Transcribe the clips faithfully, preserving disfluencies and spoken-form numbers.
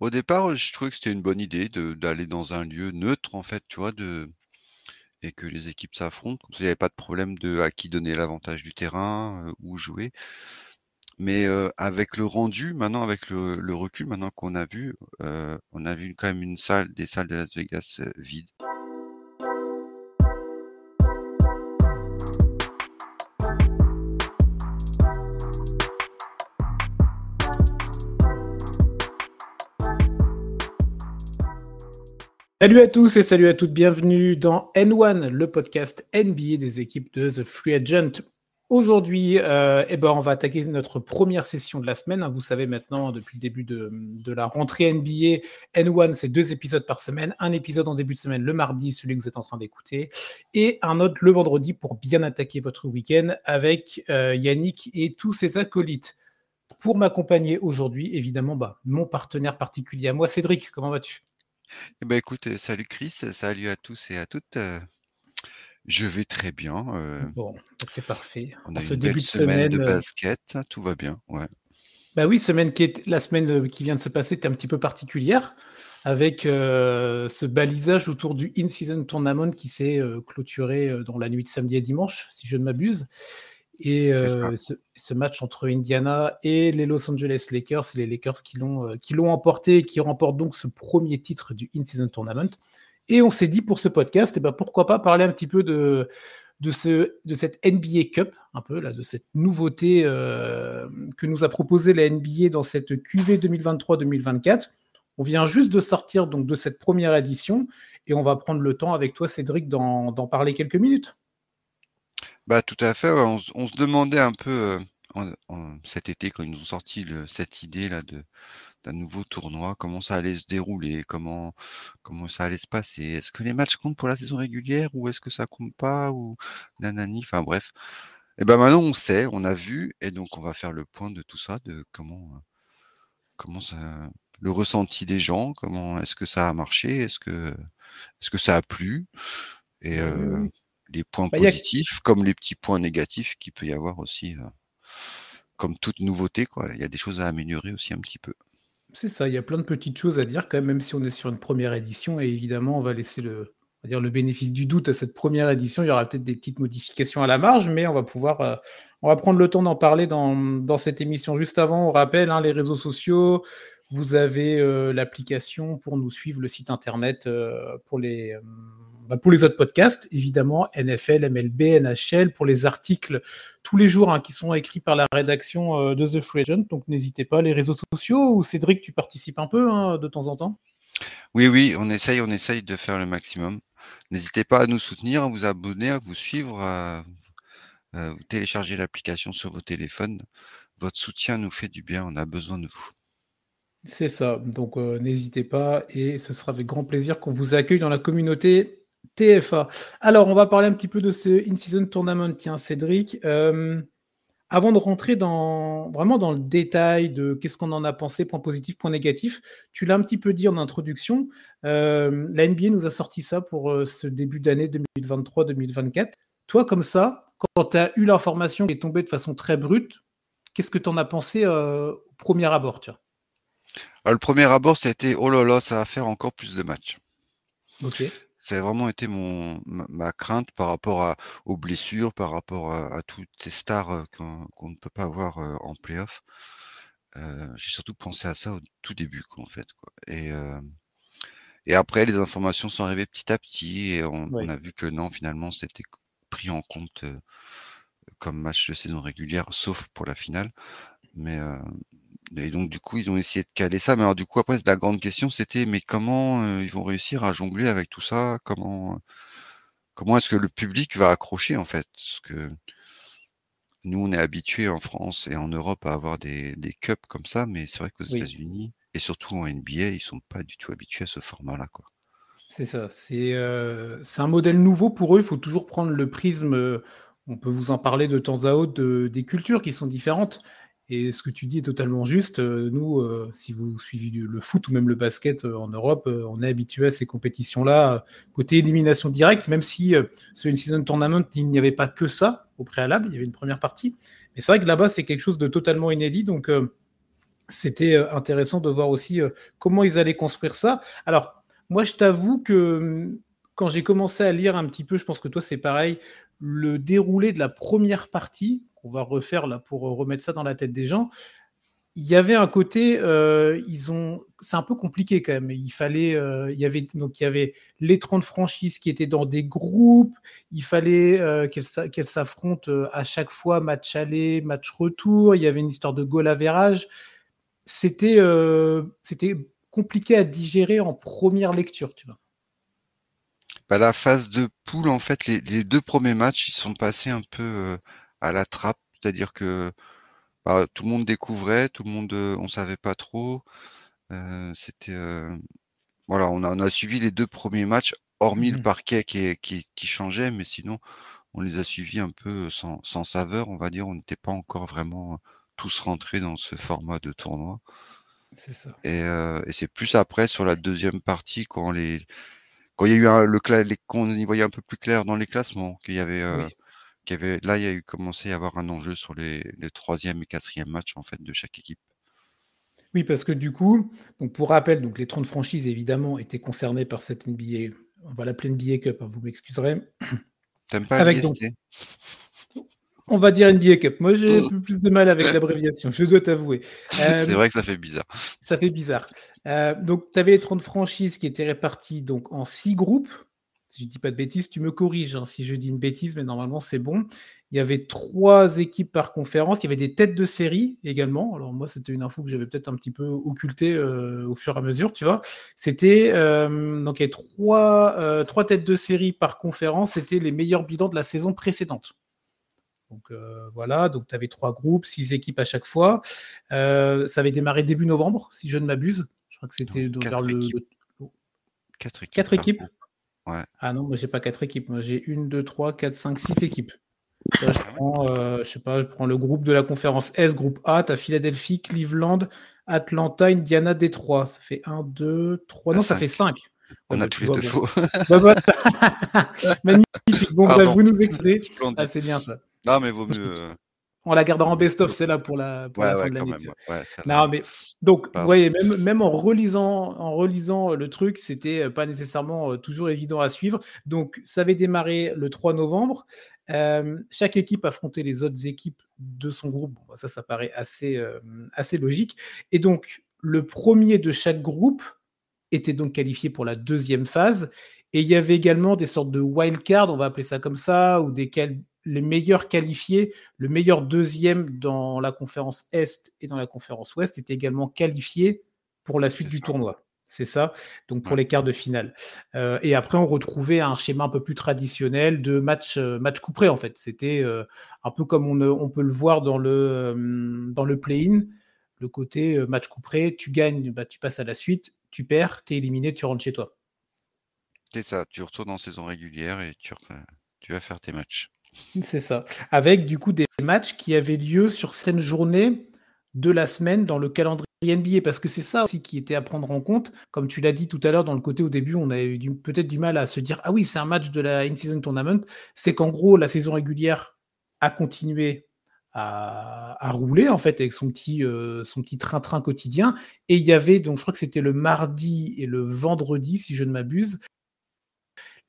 Au départ, euh, je trouvais que c'était une bonne idée de- d'aller dans un lieu neutre, en fait, tu vois, de, et que les équipes s'affrontent. Comme ça, il n'y avait pas de problème de à qui donner l'avantage du terrain, euh, où jouer. Mais euh, avec le rendu, maintenant, avec le, le recul, maintenant qu'on a vu, euh, on a vu quand même une salle, des salles de Las Vegas euh, vides. Salut à tous et salut à toutes, bienvenue dans N un, le podcast N B A des équipes de The Free Agent. Aujourd'hui, euh, eh ben, on va attaquer notre première session de la semaine. hein. Vous savez maintenant, depuis le début de, de la rentrée N B A, N un, c'est deux épisodes par semaine. Un épisode en début de semaine le mardi, celui que vous êtes en train d'écouter, et un autre le vendredi pour bien attaquer votre week-end avec euh, Yannick et tous ses acolytes. Pour m'accompagner aujourd'hui, évidemment, bah, mon partenaire particulier à moi, Cédric, comment vas-tu? Eh ben écoute, euh, salut Chris, salut à tous et à toutes. euh, Je vais très bien. euh, Bon, c'est parfait. On a Ce une début belle de semaine de semaine, euh, basket, hein, tout va bien. Ouais. bah oui, semaine qui est, la semaine euh, qui vient de se passer était un petit peu particulière, avec euh, ce balisage autour du In-Season Tournament qui s'est euh, clôturé euh, dans la nuit de samedi à dimanche, si je ne m'abuse. Et C'est ça. euh, ce, ce match entre Indiana et les Los Angeles Lakers, c'est les Lakers qui l'ont euh, qui l'ont emporté et qui remportent donc ce premier titre du In-Season Tournament. Et on s'est dit pour ce podcast, eh ben pourquoi pas parler un petit peu de, de, ce, de cette N B A Cup, un peu là, de cette nouveauté euh, que nous a proposé la N B A dans cette Q V deux mille vingt-trois deux mille vingt-quatre. On vient juste de sortir donc de cette première édition et on va prendre le temps avec toi, Cédric, d'en d'en parler quelques minutes. Bah tout à fait. ouais, On, se on se demandait un peu euh, en- en- cet été quand ils nous ont sorti le- cette idée là de d'un nouveau tournoi, comment ça allait se dérouler, comment comment ça allait se passer. Est-ce que les matchs comptent pour la saison régulière ou est-ce que ça compte pas ou nanani. Enfin bref. Et ben maintenant on sait, on a vu et donc on va faire le point de tout ça, de comment euh, comment ça le ressenti des gens, comment est-ce que ça a marché, est-ce que est-ce que ça a plu et Oui, oui, euh, oui. les points Bah, il y a- positifs comme les petits points négatifs qu'il peut y avoir aussi, euh, comme toute nouveauté, quoi. Il y a des choses à améliorer aussi un petit peu. C'est ça, il y a plein de petites choses à dire quand même, même si on est sur une première édition, et évidemment, on va laisser le, on va dire le bénéfice du doute à cette première édition. Il y aura peut-être des petites modifications à la marge, mais on va pouvoir, euh, on va prendre le temps d'en parler dans, dans cette émission. Juste avant, on rappelle hein, les réseaux sociaux, vous avez euh, l'application pour nous suivre, le site internet euh, pour les, euh, bah, pour les autres podcasts, évidemment, N F L, M L B, N H L, pour les articles tous les jours hein, qui sont écrits par la rédaction euh, de The Free Agent. Donc n'hésitez pas, les réseaux sociaux, ou Cédric, tu participes un peu hein, de temps en temps. Oui, oui, on essaye, on essaye de faire le maximum. N'hésitez pas à nous soutenir, à vous abonner, à vous suivre, à, à vous télécharger l'application sur vos téléphones. Votre soutien nous fait du bien, on a besoin de vous. C'est ça, donc euh, n'hésitez pas et ce sera avec grand plaisir qu'on vous accueille dans la communauté T F A. Alors, on va parler un petit peu de ce In-Season Tournament, tiens, Cédric. Euh, avant de rentrer dans, vraiment dans le détail de qu'est-ce qu'on en a pensé, point positif, point négatif, tu l'as un petit peu dit en introduction, euh, la N B A nous a sorti ça pour euh, ce début d'année deux mille vingt-trois deux mille vingt-quatre. Toi, comme ça, quand tu as eu l'information qui est tombée de façon très brute, qu'est-ce que tu en as pensé euh, au premier abord, tu vois? Alors, le premier abord, c'était oh là là, ça va faire encore plus de matchs. Ok. Ça a vraiment été mon, ma, ma crainte par rapport à- aux blessures, par rapport à, à toutes ces stars euh, qu'on qu'on ne peut pas avoir euh, en playoff. Euh, J'ai surtout pensé à ça au tout début, quoi, en fait, quoi. Et, euh, et après, les informations sont arrivées petit à petit et on, on Oui. a vu que non, finalement, c'était c- pris en compte euh, comme match de saison régulière, sauf pour la finale. Mais euh, et donc, du coup, ils ont essayé de caler ça. Mais alors, du coup, après, la grande question, c'était mais comment euh, ils vont réussir à jongler avec tout ça? Comment comment est-ce que le public va accrocher en fait? Parce que nous, on est habitués en France et en Europe à avoir des, des cups comme ça, mais c'est vrai qu'aux Oui, États-Unis et surtout en N B A, ils sont pas du tout habitués à ce format-là, quoi. c'est ça. C'est euh, c'est un modèle nouveau pour eux. Il faut toujours prendre le prisme, euh, on peut vous en parler de temps à autre, de- des cultures qui sont différentes. Et ce que tu dis est totalement juste. Euh, nous, euh, si vous suivez du- le foot ou même le basket euh, en Europe, euh, on est habitué à ces compétitions-là. euh, Côté élimination directe, même si euh, sur une season tournament, il n'y avait pas que ça au préalable, il y avait une première partie. Mais c'est vrai que là-bas, c'est quelque chose de totalement inédit. Donc, euh, c'était intéressant de voir aussi comment ils allaient construire ça. Alors, moi, je t'avoue que quand j'ai commencé à lire un petit peu, je pense que toi, c'est pareil, le déroulé de la première partie, qu'on va refaire là pour remettre ça dans la tête des gens, il y avait un côté, euh, ils ont, c'est un peu compliqué quand même. Il fallait, euh, il y avait donc il y avait les trente franchises qui étaient dans des groupes. Il fallait euh, qu'elles, qu'elles s'affrontent à chaque fois, match aller, match retour. Il y avait une histoire de goal average. C'était, euh, c'était compliqué à digérer en première lecture, tu vois. Bah, la phase de poule, en fait, les, les deux premiers matchs, ils sont passés un peu euh, à la trappe, c'est-à-dire que bah, tout le monde découvrait, tout le monde, euh, on savait pas trop. Euh, c'était, euh, voilà, on a, on a suivi les deux premiers matchs, hormis mmh. le parquet qui, qui, qui changeait, mais sinon, on les a suivis un peu sans, sans saveur, on va dire. On n'était pas encore vraiment tous rentrés dans ce format de tournoi. C'est ça. Et, euh, et c'est plus après, sur la deuxième partie, quand les, quand il y a eu un, le les, qu'on y voyait un peu plus clair dans les classements, qu'il y avait. Euh, oui. Qu'il y avait, là, il y a eu commencé à avoir un enjeu sur les, les troisième et quatrième matchs en fait, de chaque équipe. Oui, parce que du coup, donc pour rappel, donc les trente franchises, évidemment, étaient concernées par cette N B A. On va l'appeler N B A Cup, hein, vous m'excuserez. T'aimes pas avec, donc, on va dire N B A Cup. Moi, j'ai plus de mal avec l'abréviation, je dois t'avouer. Euh, C'est vrai que ça fait bizarre. Ça fait bizarre. Euh, donc, tu avais les trente franchises qui étaient réparties donc, en six groupes. Si je ne dis pas de bêtises, tu me corriges hein, si je dis une bêtise, mais normalement, c'est bon. Il y avait trois équipes par conférence. Il y avait des têtes de série également. Alors moi, c'était une info que j'avais peut-être un petit peu occultée euh, au fur et à mesure, tu vois. C'était euh, donc, il y avait trois, euh, trois têtes de série par conférence. C'était les meilleurs bilans de la saison précédente. Donc euh, voilà, donc tu avais trois groupes, six équipes à chaque fois. Euh, ça avait démarré début novembre, si je ne m'abuse. Je crois que c'était donc, vers le... Équipes. le... Quatre équipes. Quatre équipes. Ouais. Ah non, moi j'ai pas quatre équipes, moi j'ai une, deux, trois, quatre, cinq, six équipes. Là, je, prends, euh, je, sais pas, je prends le groupe de la conférence S, groupe A, t'as Philadelphie, Cleveland, Atlanta, Indiana, Détroit. Ça fait un, deux, trois, non, ah, ça cinq. Fait cinq. On ouais, a tous les deux faux. Bah, bah, magnifique, bon, bah, vous nous expliquez. Ah, c'est bien ça. Non, mais vaut mieux. On la gardera en best-of, c'est là pour la, pour ouais, la fin ouais, de l'année. Ouais, non, mais, donc, vous voyez, même, même en, relisant, en relisant le truc, c'était pas nécessairement toujours évident à suivre. Donc, ça avait démarré le trois novembre. Euh, chaque équipe affrontait les autres équipes de son groupe. Bon, ça, ça paraît assez, euh, assez logique. Et donc, le premier de chaque groupe était donc qualifié pour la deuxième phase. Et il y avait également des sortes de wildcards, on va appeler ça comme ça, ou des cal- les meilleurs qualifiés, le meilleur deuxième dans la conférence Est et dans la conférence Ouest était également qualifié pour la suite c'est du ça. Tournoi. C'est ça, donc pour ouais. les quarts de finale. Euh, et après, on retrouvait un schéma un peu plus traditionnel de match, euh, match couperé, en fait. C'était euh, un peu comme on, on peut le voir dans le, euh, dans le play-in, le côté euh, match couperé, tu gagnes, bah, tu passes à la suite, tu perds, tu es éliminé, tu rentres chez toi. C'est ça, tu retournes en saison régulière et tu, tu vas faire tes matchs. C'est ça, avec du coup des matchs qui avaient lieu sur certaines journées de la semaine dans le calendrier N B A, parce que c'est ça aussi qui était à prendre en compte, comme tu l'as dit tout à l'heure dans le côté au début, on a eu du, peut-être du mal à se dire « Ah oui, c'est un match de la In-Season Tournament », c'est qu'en gros, la saison régulière a continué à, à rouler en fait avec son petit, euh, son petit train-train quotidien, et il y avait, donc je crois que c'était le mardi et le vendredi, si je ne m'abuse,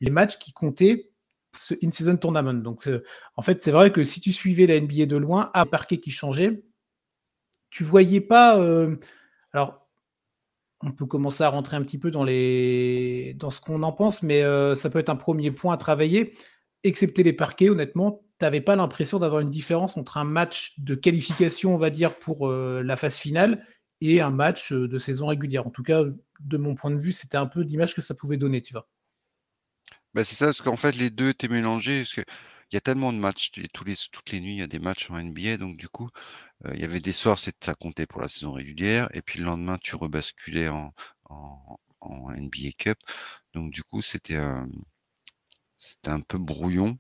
les matchs qui comptaient ce in-season tournament. Donc, c'est, en fait, c'est vrai que si tu suivais la N B A de loin, à parquet qui changeait, tu voyais pas. Euh, alors, on peut commencer à rentrer un petit peu dans les, dans ce qu'on en pense, mais euh, ça peut être un premier point à travailler. Excepté les parquets, honnêtement, tu n'avais pas l'impression d'avoir une différence entre un match de qualification, on va dire, pour euh, la phase finale et un match euh, de saison régulière. En tout cas, de mon point de vue, c'était un peu l'image que ça pouvait donner, tu vois. Ben c'est ça, parce qu'en fait, les deux étaient mélangés, parce qu'il y a tellement de matchs, tous les, toutes les nuits, il y a des matchs en N B A, donc du coup, il euh, y avait des soirs, c'est, ça comptait pour la saison régulière, et puis le lendemain, tu rebasculais en, en, en N B A Cup, donc du coup, c'était, euh, c'était un peu brouillon.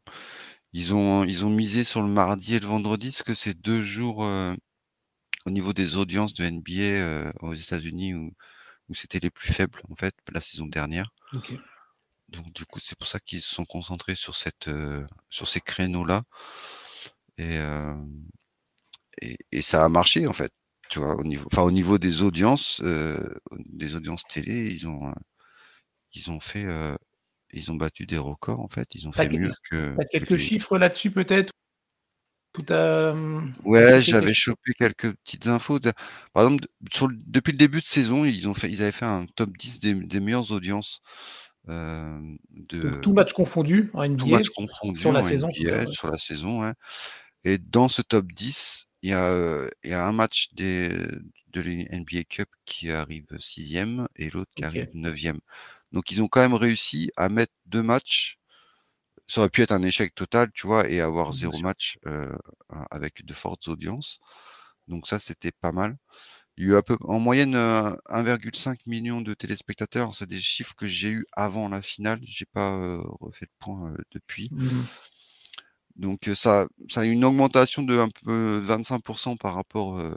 Ils ont, ils ont misé sur le mardi et le vendredi, parce que c'est deux jours, euh, au niveau des audiences de N B A euh, aux États-Unis où, où c'était les plus faibles, en fait, la saison dernière. Ok. Donc, du coup, c'est pour ça qu'ils se sont concentrés sur, cette, euh, sur ces créneaux-là. Et, euh, et, et ça a marché, en fait. tu vois, au niveau, enfin au niveau des audiences, euh, des audiences télé, ils ont, ils ont fait, euh, ils ont battu des records en fait. Ils ont t'as fait mieux que. T'as quelques que les... chiffres là-dessus peut-être. À... Ouais, j'avais chopé quelques petites infos. Par exemple, sur le, depuis le début de saison, ils ont fait, ils avaient fait un top dix des, des meilleures audiences euh, de. Donc, tout match confondu en N B A. Tout match confondu sur la saison. N B A, sur la saison, ouais. Et dans ce top dix, il y a, il y a un match des, de l'N B A Cup qui arrive sixième et l'autre qui okay. arrive neuvième. Donc, ils ont quand même réussi à mettre deux matchs. Ça aurait pu être un échec total, tu vois, et avoir Bien zéro sûr. match euh, avec de fortes audiences. Donc ça, c'était pas mal. Il y a eu à peu, en moyenne euh, un virgule cinq million de téléspectateurs. C'est des chiffres que j'ai eu avant la finale. J'ai pas euh, refait le point euh, depuis. Mmh. Donc euh, ça, ça a eu une augmentation de un peu vingt-cinq pour cent par rapport euh,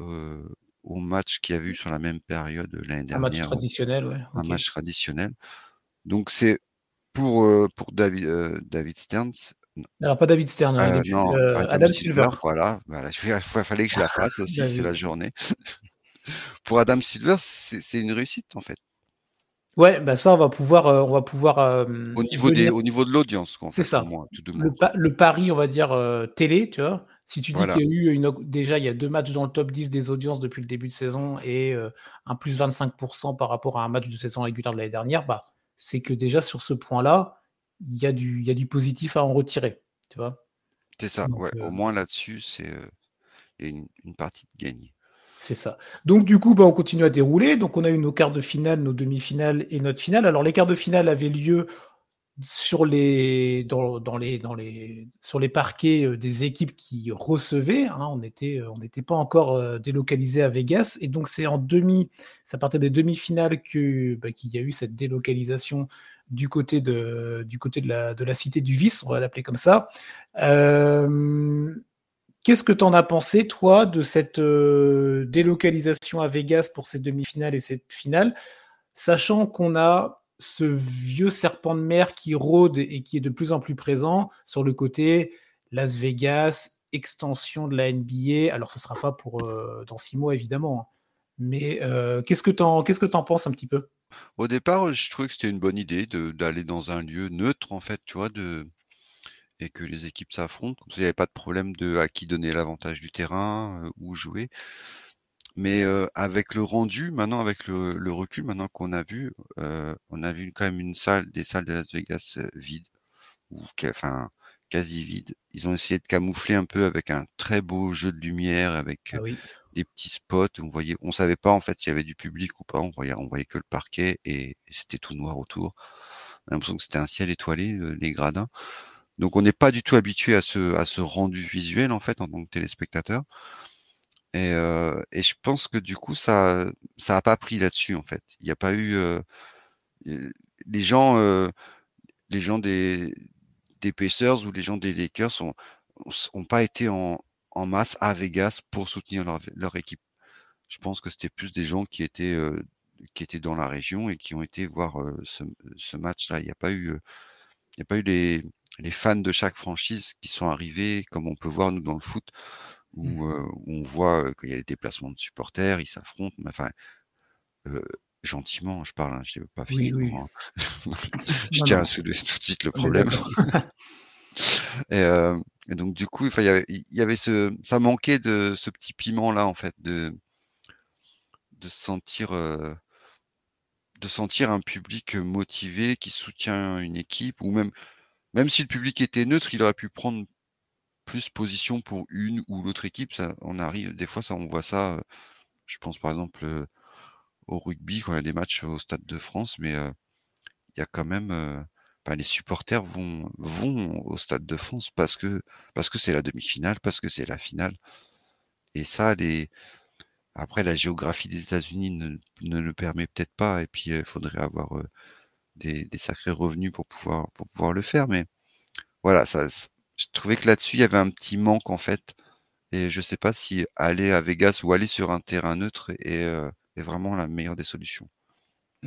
euh, au match qu'il y a eu sur la même période l'année dernière. Un match traditionnel, ouais. Un okay. match traditionnel. Donc c'est Pour, euh, pour David, euh, David Stern. Alors, pas David Stern, hein, euh, depuis, non, euh, Adam Silver. Silver. Voilà, voilà. Il fallait que je la fasse aussi, c'est la journée. Pour Adam Silver, c'est, c'est une réussite, en fait. Ouais, bah ça, on va pouvoir. Euh, on va pouvoir euh, au, niveau des, au niveau de l'audience, quoi, en fait, ça. Pour moi, tout de le, pa- le pari, on va dire, euh, télé, tu vois. Si tu dis voilà. qu'il y a eu une, déjà, il y a deux matchs dans le top dix des audiences depuis le début de saison et euh, un plus vingt-cinq pour cent par rapport à un match de saison régulière de l'année dernière, bah. C'est que déjà sur ce point-là, il y a du, il y a du positif à en retirer, tu vois. C'est ça. Donc, ouais. Euh... Au moins là-dessus, c'est euh, une, une partie de gagnée. C'est ça. Donc du coup, bah, on continue à dérouler. Donc on a eu nos quarts de finale, nos demi-finales et notre finale. Alors les quarts de finale avaient lieu sur les, dans, dans les, dans les, sur les parquets des équipes qui recevaient. Hein. On était, on n'était pas encore délocalisé à Vegas. Et donc c'est en demi, ça partait des demi-finales que bah, qu'il y a eu cette délocalisation du côté de, du côté de la, de la cité du vice, on va l'appeler comme ça. Euh, qu'est-ce que t'en as pensé toi de cette euh, délocalisation à Vegas pour ces demi-finales et cette finale, sachant qu'on a ce vieux serpent de mer qui rôde et qui est de plus en plus présent sur le côté Las Vegas, extension de la N B A. Alors, ce ne sera pas pour euh, dans six mois, évidemment. Mais euh, qu'est-ce que t'en, qu'est-ce que t'en penses un petit peu? Au départ, je trouvais que c'était une bonne idée de, d'aller dans un lieu neutre, en fait, tu vois, de... et que les équipes s'affrontent. Il n'y avait pas de problème de à qui donner l'avantage du terrain, euh, où jouer. Mais euh, avec le rendu, maintenant avec le, le recul, maintenant qu'on a vu, euh, on a vu quand même une salle, des salles de Las Vegas euh, vides, ou enfin quasi vides. Ils ont essayé de camoufler un peu avec un très beau jeu de lumière, avec euh, ah oui. des petits spots. On voyait, on savait pas en fait s'il y avait du public ou pas. On voyait, on voyait que le parquet et c'était tout noir autour. On a l'impression que c'était un ciel étoilé, euh, les gradins. Donc on n'est pas du tout habitué à ce à ce rendu visuel en fait en tant que téléspectateur. Et, euh, et je pense que du coup, ça ça a pas pris là-dessus, en fait. Il n'y a pas eu... Euh, les gens, euh, les gens des, des Pacers ou les gens des Lakers ont, ont pas été en, en masse à Vegas pour soutenir leur, leur équipe. Je pense que c'était plus des gens qui étaient, euh, qui étaient dans la région et qui ont été voir euh, ce, ce match-là. Il n'y a pas eu, il n'y a pas eu les, les fans de chaque franchise qui sont arrivés, comme on peut voir, nous, dans le foot, Où, euh, où on voit qu'il y a des déplacements de supporters, ils s'affrontent, mais enfin, euh, gentiment, je parle, hein, je ne veux pas finir. Oui, oui. je non, tiens non. à soulever tout de suite le problème. et, euh, et donc, du coup, il y avait, y avait ce, ça manquait de ce petit piment-là, en fait, de, de sentir, euh, de sentir un public motivé qui soutient une équipe, ou même, même si le public était neutre, il aurait pu prendre plus position pour une ou l'autre équipe. Ça, on arrive, des fois, ça, on voit ça. Euh, je pense par exemple euh, au rugby, quand il y a des matchs au Stade de France, mais il euh, y a quand même. Euh, ben, les supporters vont, vont au Stade de France parce que, parce que c'est la demi-finale, parce que c'est la finale. Et ça, les... après, la géographie des États-Unis ne, ne le permet peut-être pas, et puis il euh, faudrait avoir euh, des, des sacrés revenus pour pouvoir, pour pouvoir le faire. Mais voilà, ça. Je trouvais que là-dessus, il y avait un petit manque, en fait. Et je ne sais pas si aller à Vegas ou aller sur un terrain neutre est, euh, est vraiment la meilleure des solutions.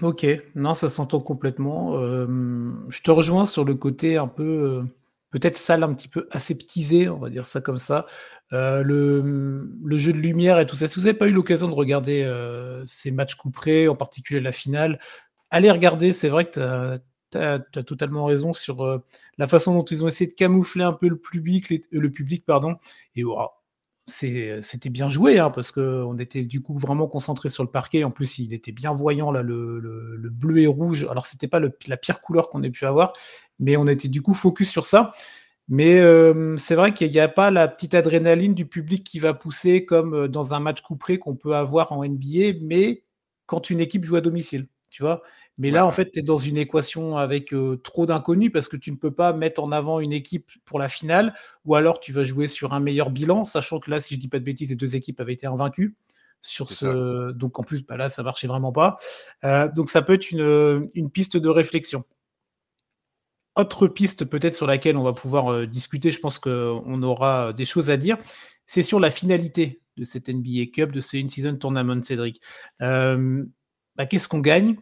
Ok. Non, ça s'entend complètement. Euh, je te rejoins sur le côté un peu, euh, peut-être salle un petit peu aseptisée, on va dire ça comme ça, Euh, le, le jeu de lumière et tout ça. Si vous n'avez pas eu l'occasion de regarder euh, ces matchs couperés, en particulier la finale, allez regarder. C'est vrai que tu as totalement raison sur euh, la façon dont ils ont essayé de camoufler un peu le public, les, euh, le public pardon. Et wow, c'est, c'était bien joué hein, parce qu'on était du coup vraiment concentré sur le parquet. En plus, il était bien voyant là, le, le, le bleu et rouge. Alors, c'était pas le, la pire couleur qu'on ait pu avoir, mais on était du coup focus sur ça. Mais euh, c'est vrai qu'il n'y a pas la petite adrénaline du public qui va pousser comme dans un match couperé qu'on peut avoir en N B A, mais quand une équipe joue à domicile, tu vois. Mais ouais, là, en fait, tu es dans une équation avec euh, trop d'inconnus parce que tu ne peux pas mettre en avant une équipe pour la finale, ou alors tu vas jouer sur un meilleur bilan, sachant que là, si je ne dis pas de bêtises, les deux équipes avaient été invaincues. Sur ce... Donc en plus, bah, là, ça ne marchait vraiment pas. Euh, donc ça peut être une, une piste de réflexion. Autre piste peut-être sur laquelle on va pouvoir euh, discuter, je pense qu'on aura des choses à dire, c'est sur la finalité de cette N B A Cup, de ce In-Season Tournament, Cédric. Euh, bah, qu'est-ce qu'on gagne ?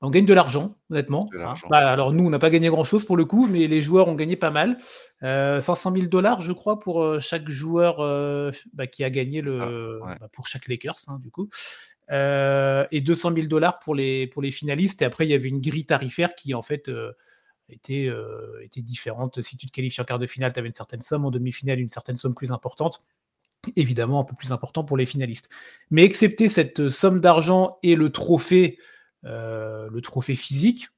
On gagne de l'argent, honnêtement. De l'argent. Hein. Bah, alors nous, on n'a pas gagné grand-chose pour le coup, mais les joueurs ont gagné pas mal. Euh, cinq cent mille dollars, je crois, pour euh, chaque joueur euh, bah, qui a gagné le, ah, ouais. bah, pour chaque Lakers, hein, du coup. Euh, et deux cent mille dollars pour les, pour les finalistes. Et après, il y avait une grille tarifaire qui, en fait... Euh, Était, euh, était différente. Si tu te qualifies en quart de finale, tu avais une certaine somme. En demi-finale, une certaine somme plus importante. Évidemment, un peu plus important pour les finalistes. Mais excepté cette somme d'argent et le trophée, euh, le trophée physique,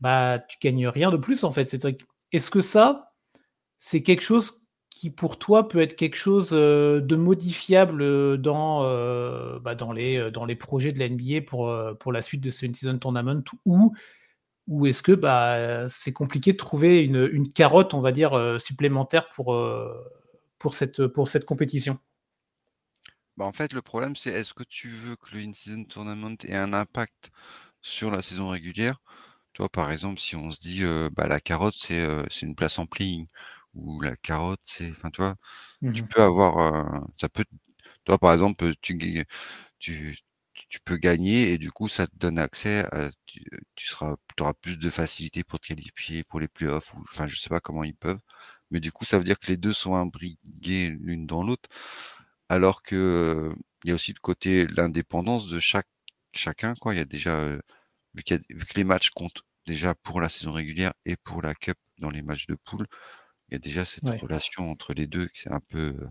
bah, tu gagnes rien de plus, en fait. C'est... Est-ce que ça, c'est quelque chose qui, pour toi, peut être quelque chose de modifiable dans, euh, bah, dans, les, dans les projets de la N B A pour, pour la suite de ce In-Season Tournament ou Ou est-ce que bah, c'est compliqué de trouver une, une carotte, on va dire, euh, supplémentaire pour, euh, pour, cette, pour cette compétition ? Bah en fait, le problème, c'est est-ce que tu veux que le In-Season Tournament ait un impact sur la saison régulière ? Toi, par exemple, si on se dit euh, bah, la carotte, c'est, euh, c'est une place en playing, ou la carotte, c'est... Enfin, tu vois, mmh. tu peux avoir... Euh, ça peut... Toi, par exemple, tu... tu tu peux gagner et du coup ça te donne accès à, tu, tu seras, t'auras plus de facilité pour te qualifier pour les playoffs ou, enfin je sais pas comment ils peuvent, mais du coup ça veut dire que les deux sont imbriqués l'une dans l'autre, alors que euh, il y a aussi le côté l'indépendance de chaque chacun quoi. Il y a déjà euh, vu, qu'il y a, vu que les matchs comptent déjà pour la saison régulière et pour la cup dans les matchs de poule, il y a déjà cette ouais. relation entre les deux qui c'est un peu euh,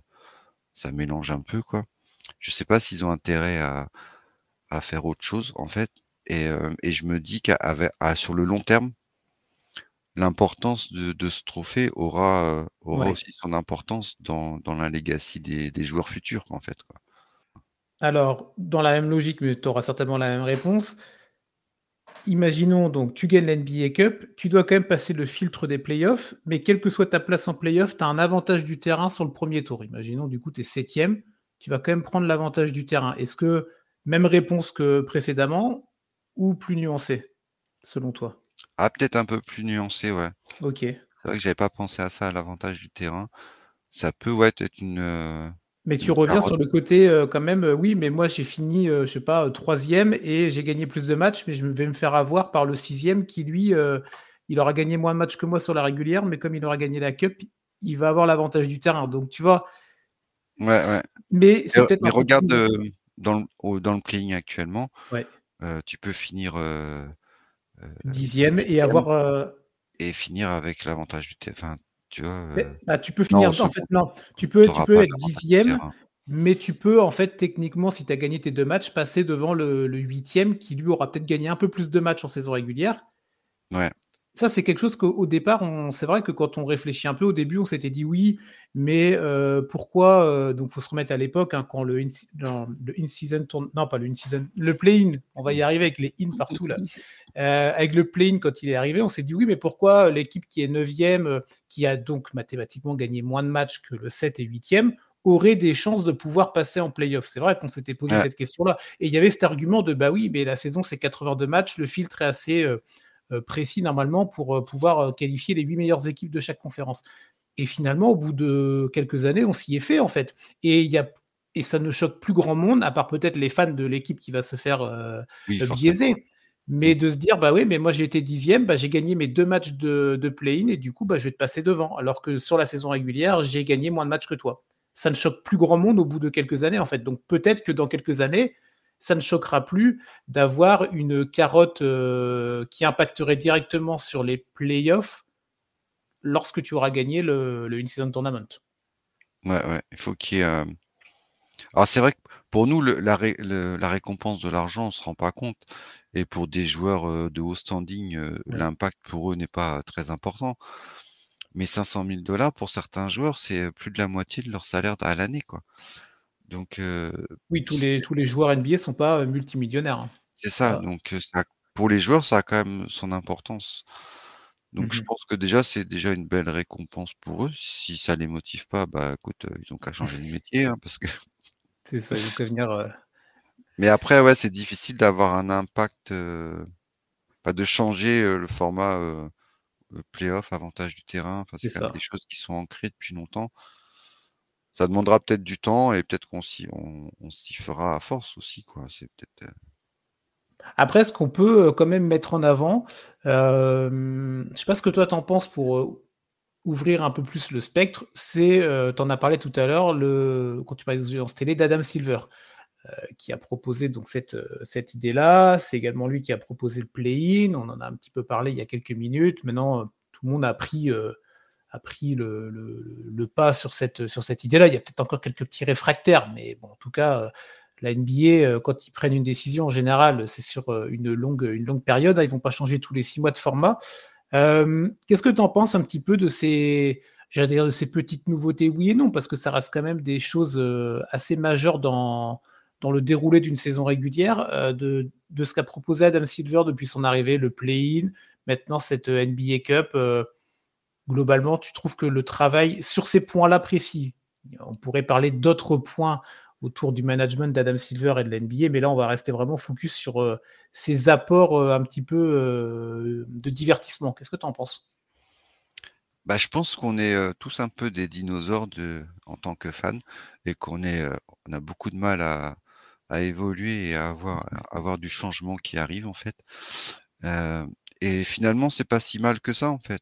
ça mélange un peu quoi. Je sais pas s'ils ont intérêt à à faire autre chose en fait et, euh, et je me dis qu'avec à, sur le long terme l'importance de, de ce trophée aura, euh, aura ouais. aussi son importance dans, dans la legacy des, des joueurs futurs en fait quoi. Alors dans la même logique, mais tu auras certainement la même réponse, imaginons donc tu gagnes la N B A Cup, tu dois quand même passer le filtre des playoffs, mais quelle que soit ta place en playoff, tu as un avantage du terrain sur le premier tour, imaginons du coup tu es septième, tu vas quand même prendre l'avantage du terrain. Est-ce que même réponse que précédemment ou plus nuancée, selon toi ? Ah, peut-être un peu plus nuancée, ouais. Ok. C'est vrai que j'avais pas pensé à ça, à l'avantage du terrain. Ça peut, ouais, être une... Euh, mais tu une reviens carotte. Sur le côté, euh, quand même, euh, oui, mais moi, j'ai fini, euh, je sais pas, troisième et j'ai gagné plus de matchs, mais je vais me faire avoir par le sixième qui, lui, euh, il aura gagné moins de matchs que moi sur la régulière, mais comme il aura gagné la Cup, il va avoir l'avantage du terrain. Donc, tu vois... Ouais, c'est... ouais. Mais c'est et, peut-être... Mais regarde... Plus... Euh... Dans le, au, dans le playing actuellement, ouais. euh, tu peux finir euh, euh, dixième et avoir euh... et finir avec l'avantage du terrain. Enfin, tu vois. Euh... Ah, tu peux finir. Non, en fait, non. Tu peux, tu peux être dixième, mais tu peux en fait techniquement, si tu as gagné tes deux matchs, passer devant le, le huitième qui lui aura peut-être gagné un peu plus de matchs en saison régulière. Ouais. Ça, c'est quelque chose qu'au départ, on, c'est vrai que quand on réfléchit un peu, au début, on s'était dit oui, mais euh, pourquoi euh, donc, il faut se remettre à l'époque, hein, quand le, in, non, le in-season tourne... Non, pas le in-season, le play-in, on va y arriver avec les in partout, là. Euh, avec le play-in, quand il est arrivé, on s'est dit oui, mais pourquoi l'équipe qui est neuvième, qui a donc mathématiquement gagné moins de matchs que le sept et huitième, aurait des chances de pouvoir passer en play-off. C'est vrai qu'on s'était posé ouais. cette question-là. Et il y avait cet argument de bah oui, mais la saison, c'est quatre-vingt-deux matchs, le filtre est assez... Euh, précis normalement pour pouvoir qualifier les huit meilleures équipes de chaque conférence. Et finalement, au bout de quelques années, on s'y est fait en fait. Et, y a, et ça ne choque plus grand monde, à part peut-être les fans de l'équipe qui va se faire euh, oui, biaiser. Forcément. Mais oui. de se dire, bah oui, mais moi j'ai été dixième, bah, j'ai gagné mes deux matchs de, de play-in et du coup, bah, je vais te passer devant. Alors que sur la saison régulière, j'ai gagné moins de matchs que toi. ça ne choque plus grand monde au bout de quelques années, en fait. Donc peut-être que dans quelques années, ça ne choquera plus d'avoir une carotte euh, qui impacterait directement sur les playoffs lorsque tu auras gagné le, le In-Season Tournament. Ouais, ouais, il faut qu'il y ait... Euh... Alors c'est vrai que pour nous, le, la, ré, le, la récompense de l'argent, on ne se rend pas compte. Et pour des joueurs euh, de haut standing, euh, ouais. l'impact pour eux n'est pas euh, très important. Mais cinq cent mille dollars, pour certains joueurs, c'est plus de la moitié de leur salaire à l'année, quoi. Donc, euh, oui, tous les, tous les joueurs N B A ne sont pas euh, multimillionnaires. Hein. C'est ça. ça. Donc, ça, pour les joueurs, ça a quand même son importance. Donc, mm-hmm. je pense que déjà, c'est déjà une belle récompense pour eux. Si ça ne les motive pas, bah, écoute, euh, ils n'ont qu'à changer de métier. Hein, parce que... C'est ça, il faut venir. Euh... Mais après, ouais, c'est difficile d'avoir un impact, euh... enfin, de changer euh, le format euh, playoff, avantage du terrain. Enfin, c'est, c'est quand même des choses qui sont ancrées depuis longtemps. Ça demandera peut-être du temps et peut-être qu'on s'y, on, on s'y fera à force aussi, quoi. C'est peut-être... Après, ce qu'on peut quand même mettre en avant, euh, je ne sais pas ce que toi t'en penses pour ouvrir un peu plus le spectre, c'est, euh, tu en as parlé tout à l'heure, le, quand tu parlais des audiences télé, d'Adam Silver, euh, qui a proposé donc, cette, cette idée-là. C'est également lui qui a proposé le play-in. On en a un petit peu parlé il y a quelques minutes. Maintenant, tout le monde a pris... Euh, a pris le, le, le pas sur cette, sur cette idée-là. Il y a peut-être encore quelques petits réfractaires, mais bon, en tout cas, la N B A, quand ils prennent une décision, en général, c'est sur une longue, une longue période. Ils ne vont pas changer tous les six mois de format. Euh, qu'est-ce que tu en penses un petit peu de ces, j'allais dire, de ces petites nouveautés, oui et non, parce que ça reste quand même des choses assez majeures dans, dans le déroulé d'une saison régulière, de, de ce qu'a proposé Adam Silver depuis son arrivée, le play-in, maintenant cette N B A Cup. Globalement, tu trouves que le travail sur ces points-là précis, on pourrait parler d'autres points autour du management d'Adam Silver et de la N B A, mais là, on va rester vraiment focus sur euh, ces apports euh, un petit peu euh, de divertissement. Qu'est-ce que tu en penses ? Bah, je pense qu'on est euh, tous un peu des dinosaures de, en tant que fans et qu'on est, euh, on a beaucoup de mal à, à évoluer et à avoir, à avoir du changement qui arrive, en fait. Euh, et finalement, c'est pas si mal que ça, en fait.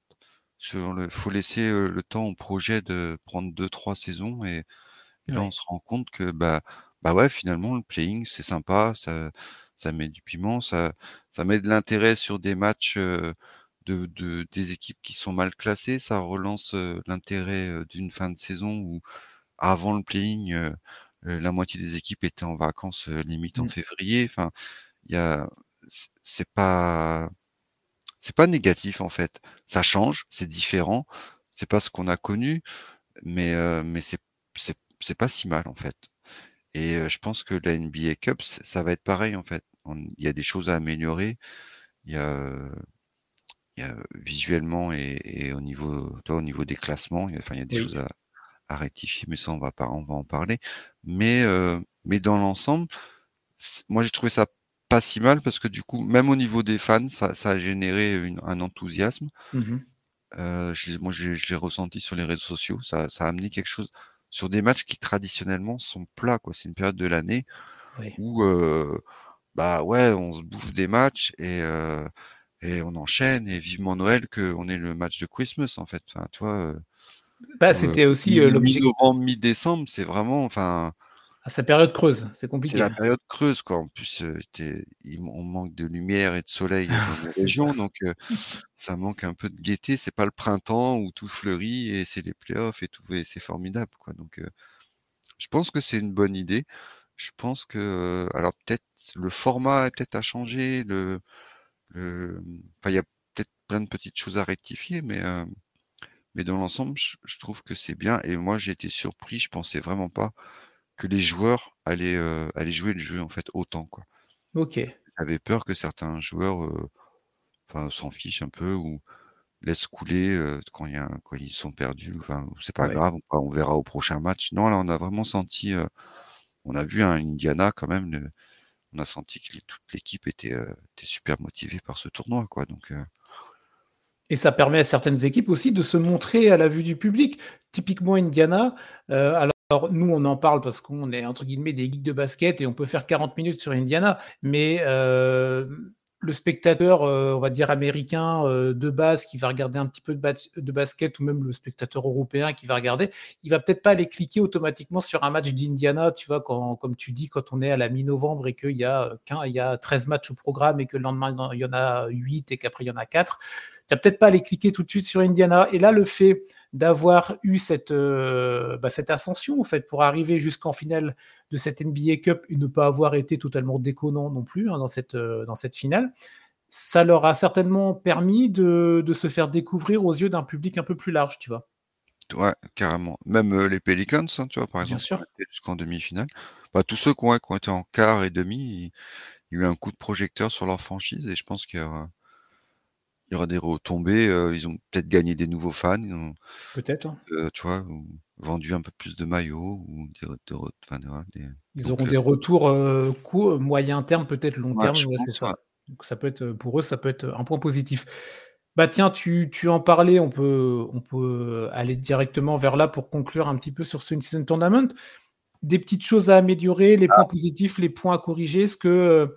Il faut laisser euh, le temps au projet de prendre deux, trois saisons et, et là ouais. on se rend compte que bah, bah ouais, finalement le playing c'est sympa, ça, ça met du piment, ça, ça met de l'intérêt sur des matchs euh, de, de, des équipes qui sont mal classées, ça relance euh, l'intérêt euh, d'une fin de saison où avant le playing euh, la moitié des équipes étaient en vacances euh, limite mmh. en février. Enfin, y a, c'est pas... C'est pas négatif en fait, ça change, c'est différent, c'est pas ce qu'on a connu, mais euh, mais c'est c'est c'est pas si mal en fait. Et euh, je pense que la N B A Cup, ça va être pareil en fait. Il y a des choses à améliorer, il y a il y a visuellement et, et au niveau toi au niveau des classements, il y a, enfin il y a des oui. choses à, à rectifier, mais ça on va pas on va en parler. Mais euh, mais dans l'ensemble, moi j'ai trouvé ça pas si mal parce que du coup, même au niveau des fans, ça, ça a généré une, un enthousiasme. Mmh. Euh, je, moi, je, je l'ai ressenti sur les réseaux sociaux. Ça, ça a amené quelque chose sur des matchs qui traditionnellement sont plats, quoi. C'est une période de l'année oui. où, euh, bah ouais, on se bouffe des matchs et, euh, et on enchaîne et vivement Noël qu'on ait le match de Christmas en fait. Enfin, toi, euh, bah, c'était euh, aussi mi- euh, l'objectif. Mi-novembre, mi-décembre, c'est vraiment, enfin. À sa période creuse, c'est compliqué. C'est la période creuse, quoi. En plus, euh, il, on manque de lumière et de soleil dans les régions, donc euh, ça manque un peu de gaieté. C'est pas le printemps où tout fleurit et c'est les playoffs et tout, et c'est formidable, quoi. Donc, euh, je pense que c'est une bonne idée. Je pense que, euh, alors peut-être le format est peut-être à changer. Le, le, enfin, il y a peut-être plein de petites choses à rectifier, mais euh, mais dans l'ensemble, je, je trouve que c'est bien. Et moi, j'ai été surpris. Je pensais vraiment pas que les joueurs allaient, euh, allaient jouer le jeu en fait autant, quoi. Ok. J'avais peur que certains joueurs euh, enfin, s'en fichent un peu ou laissent couler euh, quand, y a, quand ils sont perdus. Enfin, c'est pas ouais. grave, on, on verra au prochain match. Non, là, on a vraiment senti, euh, on a vu un hein, Indiana quand même, le, on a senti que les, toute l'équipe était, euh, était super motivée par ce tournoi, quoi. Donc, euh, et ça permet à certaines équipes aussi de se montrer à la vue du public. Typiquement Indiana, euh, alors Alors, nous, on en parle parce qu'on est, entre guillemets, des geeks de basket et on peut faire quarante minutes sur Indiana, mais euh, le le spectateur, euh, on va dire américain euh, de base, qui va regarder un petit peu de, bat- de basket, ou même le spectateur européen qui va regarder, il va peut-être pas aller cliquer automatiquement sur un match d'Indiana, tu vois, quand, comme tu dis, quand on est à la mi-novembre et qu'il y a, il y a treize matchs au programme et que le lendemain il y en a huit et qu'après il y en a quatre. Tu vas peut-être pas aller cliquer tout de suite sur Indiana. Et là, le fait d'avoir eu cette, euh, bah, cette ascension, en fait, pour arriver jusqu'en finale de cette N B A Cup et ne pas avoir été totalement déconnant non plus hein, dans, cette, euh, dans cette finale, ça leur a certainement permis de, de se faire découvrir aux yeux d'un public un peu plus large, tu vois. Ouais, carrément. Même euh, les Pelicans, hein, tu vois, par exemple, qui ont été jusqu'en demi-finale. Bah, tous ceux qui ont, qui ont été en quart et demi, il y a eu un coup de projecteur sur leur franchise et je pense que... Euh... il y aura des retombées, euh, ils ont peut-être gagné des nouveaux fans, ils ont, peut-être, hein. euh, tu vois, vendu un peu plus de maillots ou des, de, enfin, des, ils donc, auront des euh, retours euh, court, moyen terme, peut-être long ouais, terme, ouais, c'est ça. ça. Donc ça peut être pour eux, ça peut être un point positif. Bah tiens, tu tu en parlais, on peut on peut aller directement vers là pour conclure un petit peu sur ce In-Season Tournament. Des petites choses à améliorer, les ah. points positifs, les points à corriger, est-ce que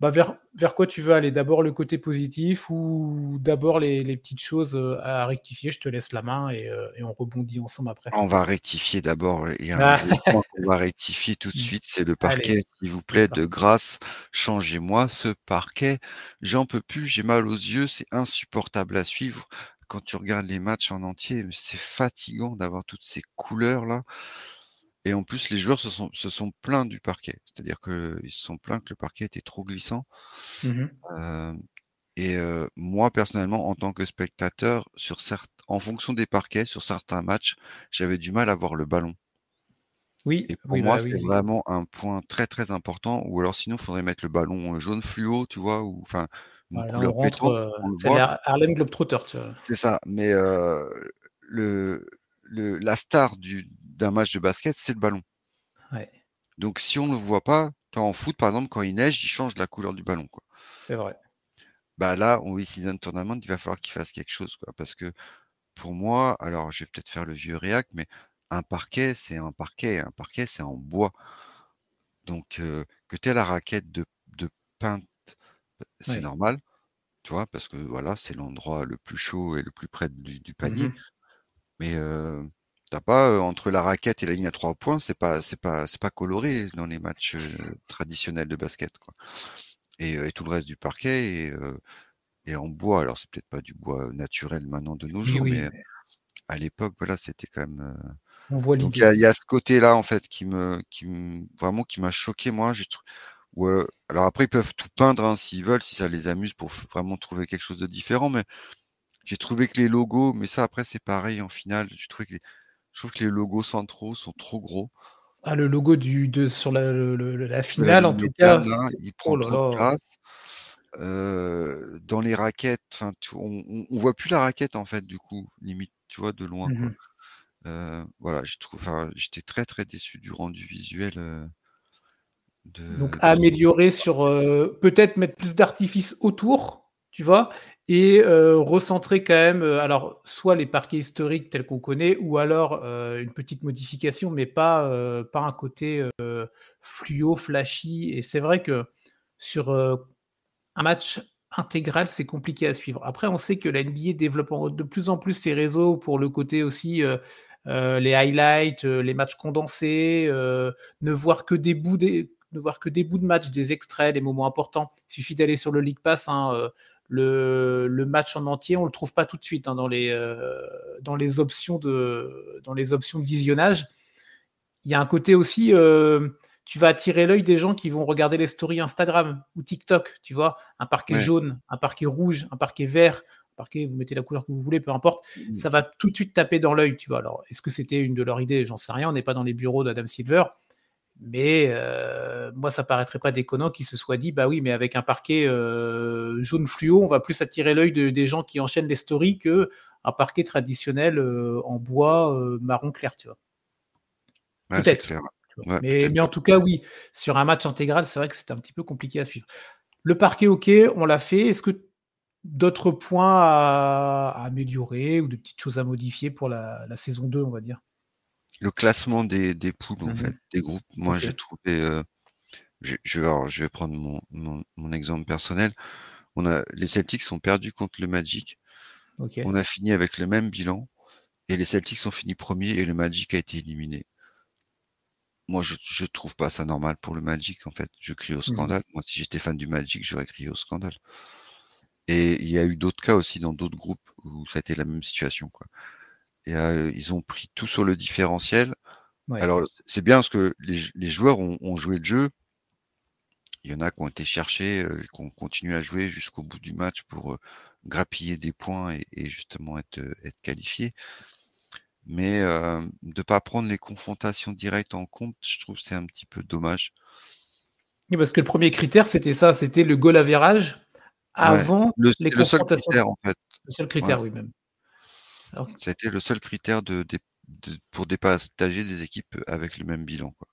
Bah vers, vers quoi tu veux aller ? D'abord le côté positif ou d'abord les, les petites choses à rectifier ? Je te laisse la main et, et on rebondit ensemble après. On va rectifier d'abord. Il y a un gros point qu'on va rectifier tout de suite, c'est le parquet. Allez. S'il vous plaît, de grâce, changez-moi ce parquet. J'en peux plus, j'ai mal aux yeux, c'est insupportable à suivre. Quand tu regardes les matchs en entier, c'est fatigant d'avoir toutes ces couleurs-là. Et en plus, les joueurs se sont, se sont plaints du parquet. C'est-à-dire qu'ils se sont plaints que le parquet était trop glissant. Mmh. Euh, et euh, moi, personnellement, en tant que spectateur, sur certes, en fonction des parquets, sur certains matchs, j'avais du mal à voir le ballon. Oui. Et pour oui, moi, bah, c'est oui. vraiment un point très, très important. Ou alors, sinon, il faudrait mettre le ballon jaune fluo, tu vois, ou enfin une voilà, couleur pétante. Euh, c'est Harlem Globetrotter. C'est ça. Mais euh, le... Le, la star du, d'un match de basket, c'est le ballon. Ouais. Donc, si on ne le voit pas, en foot, par exemple, quand il neige, il change la couleur du ballon. Quoi. C'est vrai. Bah là, on In-Season Tournament, il va falloir qu'il fasse quelque chose. Quoi, parce que pour moi, alors je vais peut-être faire le vieux réac, mais un parquet, c'est un parquet. Un parquet, c'est en bois. Donc, euh, que tu aies la raquette de, de peinte, c'est ouais. normal. Tu vois, parce que voilà, c'est l'endroit le plus chaud et le plus près du, du panier. Mm-hmm. Mais euh, t'as pas euh, entre la raquette et la ligne à trois points, c'est pas c'est pas c'est pas coloré dans les matchs euh, traditionnels de basket quoi. Et, euh, et tout le reste du parquet est, euh, est en bois. Alors c'est peut-être pas du bois naturel maintenant de nos jours, oui, oui, mais, mais à l'époque voilà c'était quand même. Euh... On voit l'idée. Donc il y, y a ce côté là en fait qui me qui me, vraiment qui m'a choqué moi. J'ai tru... ouais. Alors après ils peuvent tout peindre hein, s'ils veulent, si ça les amuse pour vraiment trouver quelque chose de différent, mais j'ai trouvé que les logos, mais ça après c'est pareil en finale, j'ai trouvé que les, je trouve que les logos centraux sont trop gros. Ah le logo du de sur la, le, la finale la en tout cas, là, il prend oh là trop là. de place. Euh, dans les raquettes, enfin on, on, on voit plus la raquette en fait du coup limite tu vois de loin. Mm-hmm. Quoi. Euh, voilà, je trouve, enfin j'étais très très déçu du rendu visuel. Euh... De, Donc de... améliorer sur euh, peut-être mettre plus d'artifices autour, tu vois. Et euh, recentrer quand même, euh, alors soit les parquets historiques tels qu'on connaît, ou alors euh, une petite modification, mais pas euh, pas un côté euh, fluo, flashy. Et c'est vrai que sur euh, un match intégral, c'est compliqué à suivre. Après, on sait que la N B A développe de plus en plus ses réseaux pour le côté aussi euh, euh, les highlights, euh, les matchs condensés, euh, ne voir que des bouts, des, ne voir que des bouts de matchs, des extraits, des moments importants. Il suffit d'aller sur le League Pass. Hein, euh, Le, le match en entier, on le trouve pas tout de suite hein, dans les euh, dans les options de dans les options de visionnage. Il y a un côté aussi, euh, tu vas attirer l'œil des gens qui vont regarder les stories Instagram ou TikTok, tu vois, un parquet ouais. jaune, un parquet rouge, un parquet vert, un parquet, vous mettez la couleur que vous voulez, peu importe, mmh. ça va tout de suite taper dans l'œil, tu vois. Alors, est-ce que c'était une de leurs idées ? J'en sais rien, on n'est pas dans les bureaux d'Adam Silver. Mais euh, moi, ça paraîtrait pas déconnant qu'il se soit dit, bah oui, mais avec un parquet euh, jaune fluo, on va plus attirer l'œil de, des gens qui enchaînent les stories qu'un parquet traditionnel euh, en bois euh, marron clair, tu vois. Ouais, peut-être. Clair. Tu vois. Ouais, mais, peut-être. Mais en tout cas, oui, sur un match intégral, c'est vrai que c'est un petit peu compliqué à suivre. Le parquet, ok, on l'a fait. Est-ce que d'autres points à, à améliorer ou de petites choses à modifier pour la, la saison deux, on va dire ? Le classement des, des poules, en mmh. fait, des groupes. Moi, okay. j'ai trouvé... Euh, je, je, alors, je vais prendre mon, mon, mon exemple personnel. On a, les Celtics ont perdu contre le Magic. Okay. On a fini avec le même bilan. Et les Celtics ont fini premier et le Magic a été éliminé. Moi, je ne trouve pas ça normal pour le Magic, en fait. Je crie au scandale. Mmh. Moi, si j'étais fan du Magic, j'aurais crié au scandale. Et il y a eu d'autres cas aussi dans d'autres groupes où ça a été la même situation, quoi. Et euh, ils ont pris tout sur le différentiel. Ouais. Alors, c'est bien parce que les, les joueurs ont, ont joué le jeu. Il y en a qui ont été cherchés, euh, qui ont continué à jouer jusqu'au bout du match pour euh, grappiller des points et, et justement être, être qualifiés. Mais euh, de ne pas prendre les confrontations directes en compte, je trouve que c'est un petit peu dommage. Oui, parce que le premier critère, c'était ça, c'était le goal average avant ouais, le, les confrontations. Le seul critère, en fait. Le seul critère, ouais. Oui, même. Alors... C'était le seul critère de, de, de, pour départager des équipes avec le même bilan, quoi.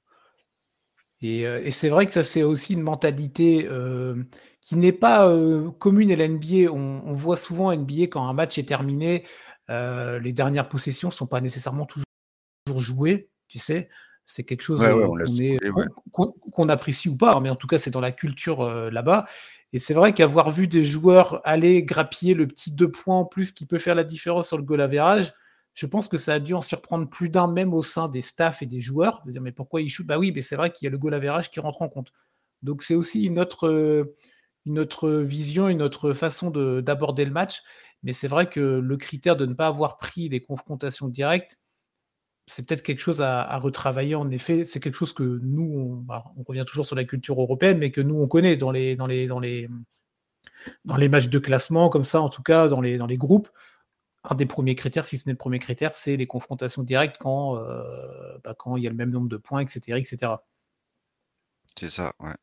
Et, et c'est vrai que ça, c'est aussi une mentalité euh, qui n'est pas euh, commune à la N B A. On, on voit souvent à N B A, quand un match est terminé, euh, les dernières possessions ne sont pas nécessairement toujours jouées, tu sais. C'est quelque chose ouais, ouais, on qu'on, est, trouvé, ouais. qu'on, qu'on apprécie ou pas, mais en tout cas, c'est dans la culture euh, là-bas. Et c'est vrai qu'avoir vu des joueurs aller grappiller le petit deux points en plus qui peut faire la différence sur le goal average, je pense que ça a dû en s'y reprendre plus d'un, même au sein des staffs et des joueurs, de dire mais pourquoi ils shootent ? Bah oui, mais c'est vrai qu'il y a le goal average qui rentre en compte. Donc c'est aussi une autre, une autre vision, une autre façon de, d'aborder le match. Mais c'est vrai que le critère de ne pas avoir pris les confrontations directes, c'est peut-être quelque chose à, à retravailler. En effet, c'est quelque chose que nous, on, bah, on revient toujours sur la culture européenne, mais que nous, on connaît dans les, dans les, dans les, dans les matchs de classement, comme ça, en tout cas, dans les, dans les groupes. Un des premiers critères, si ce n'est le premier critère, c'est les confrontations directes quand, euh, bah, quand il y a le même nombre de points, et cetera et cetera. C'est ça, ouais.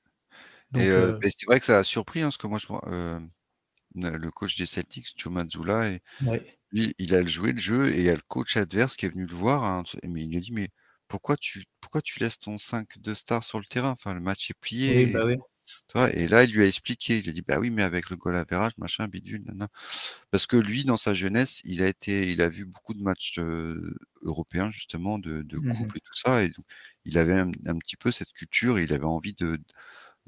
Donc, et, euh, euh... et c'est vrai que ça a surpris, hein, parce que moi, je euh, le coach des Celtics, Joe Mazzulla, et... ouais. Lui, il a joué le jeu et il y a le coach adverse qui est venu le voir. Hein, mais il lui a dit, mais pourquoi tu, pourquoi tu laisses ton cinq de star sur le terrain ? Enfin, le match est plié. Oui, bah oui. Et, et là, il lui a expliqué. Il lui a dit, bah oui, mais avec le goal average, machin, bidule, nanana. Parce que lui, dans sa jeunesse, il a été, il a vu beaucoup de matchs euh, européens, justement, de, de coupe mmh. et tout ça. Et donc, il avait un, un petit peu cette culture et il avait envie de,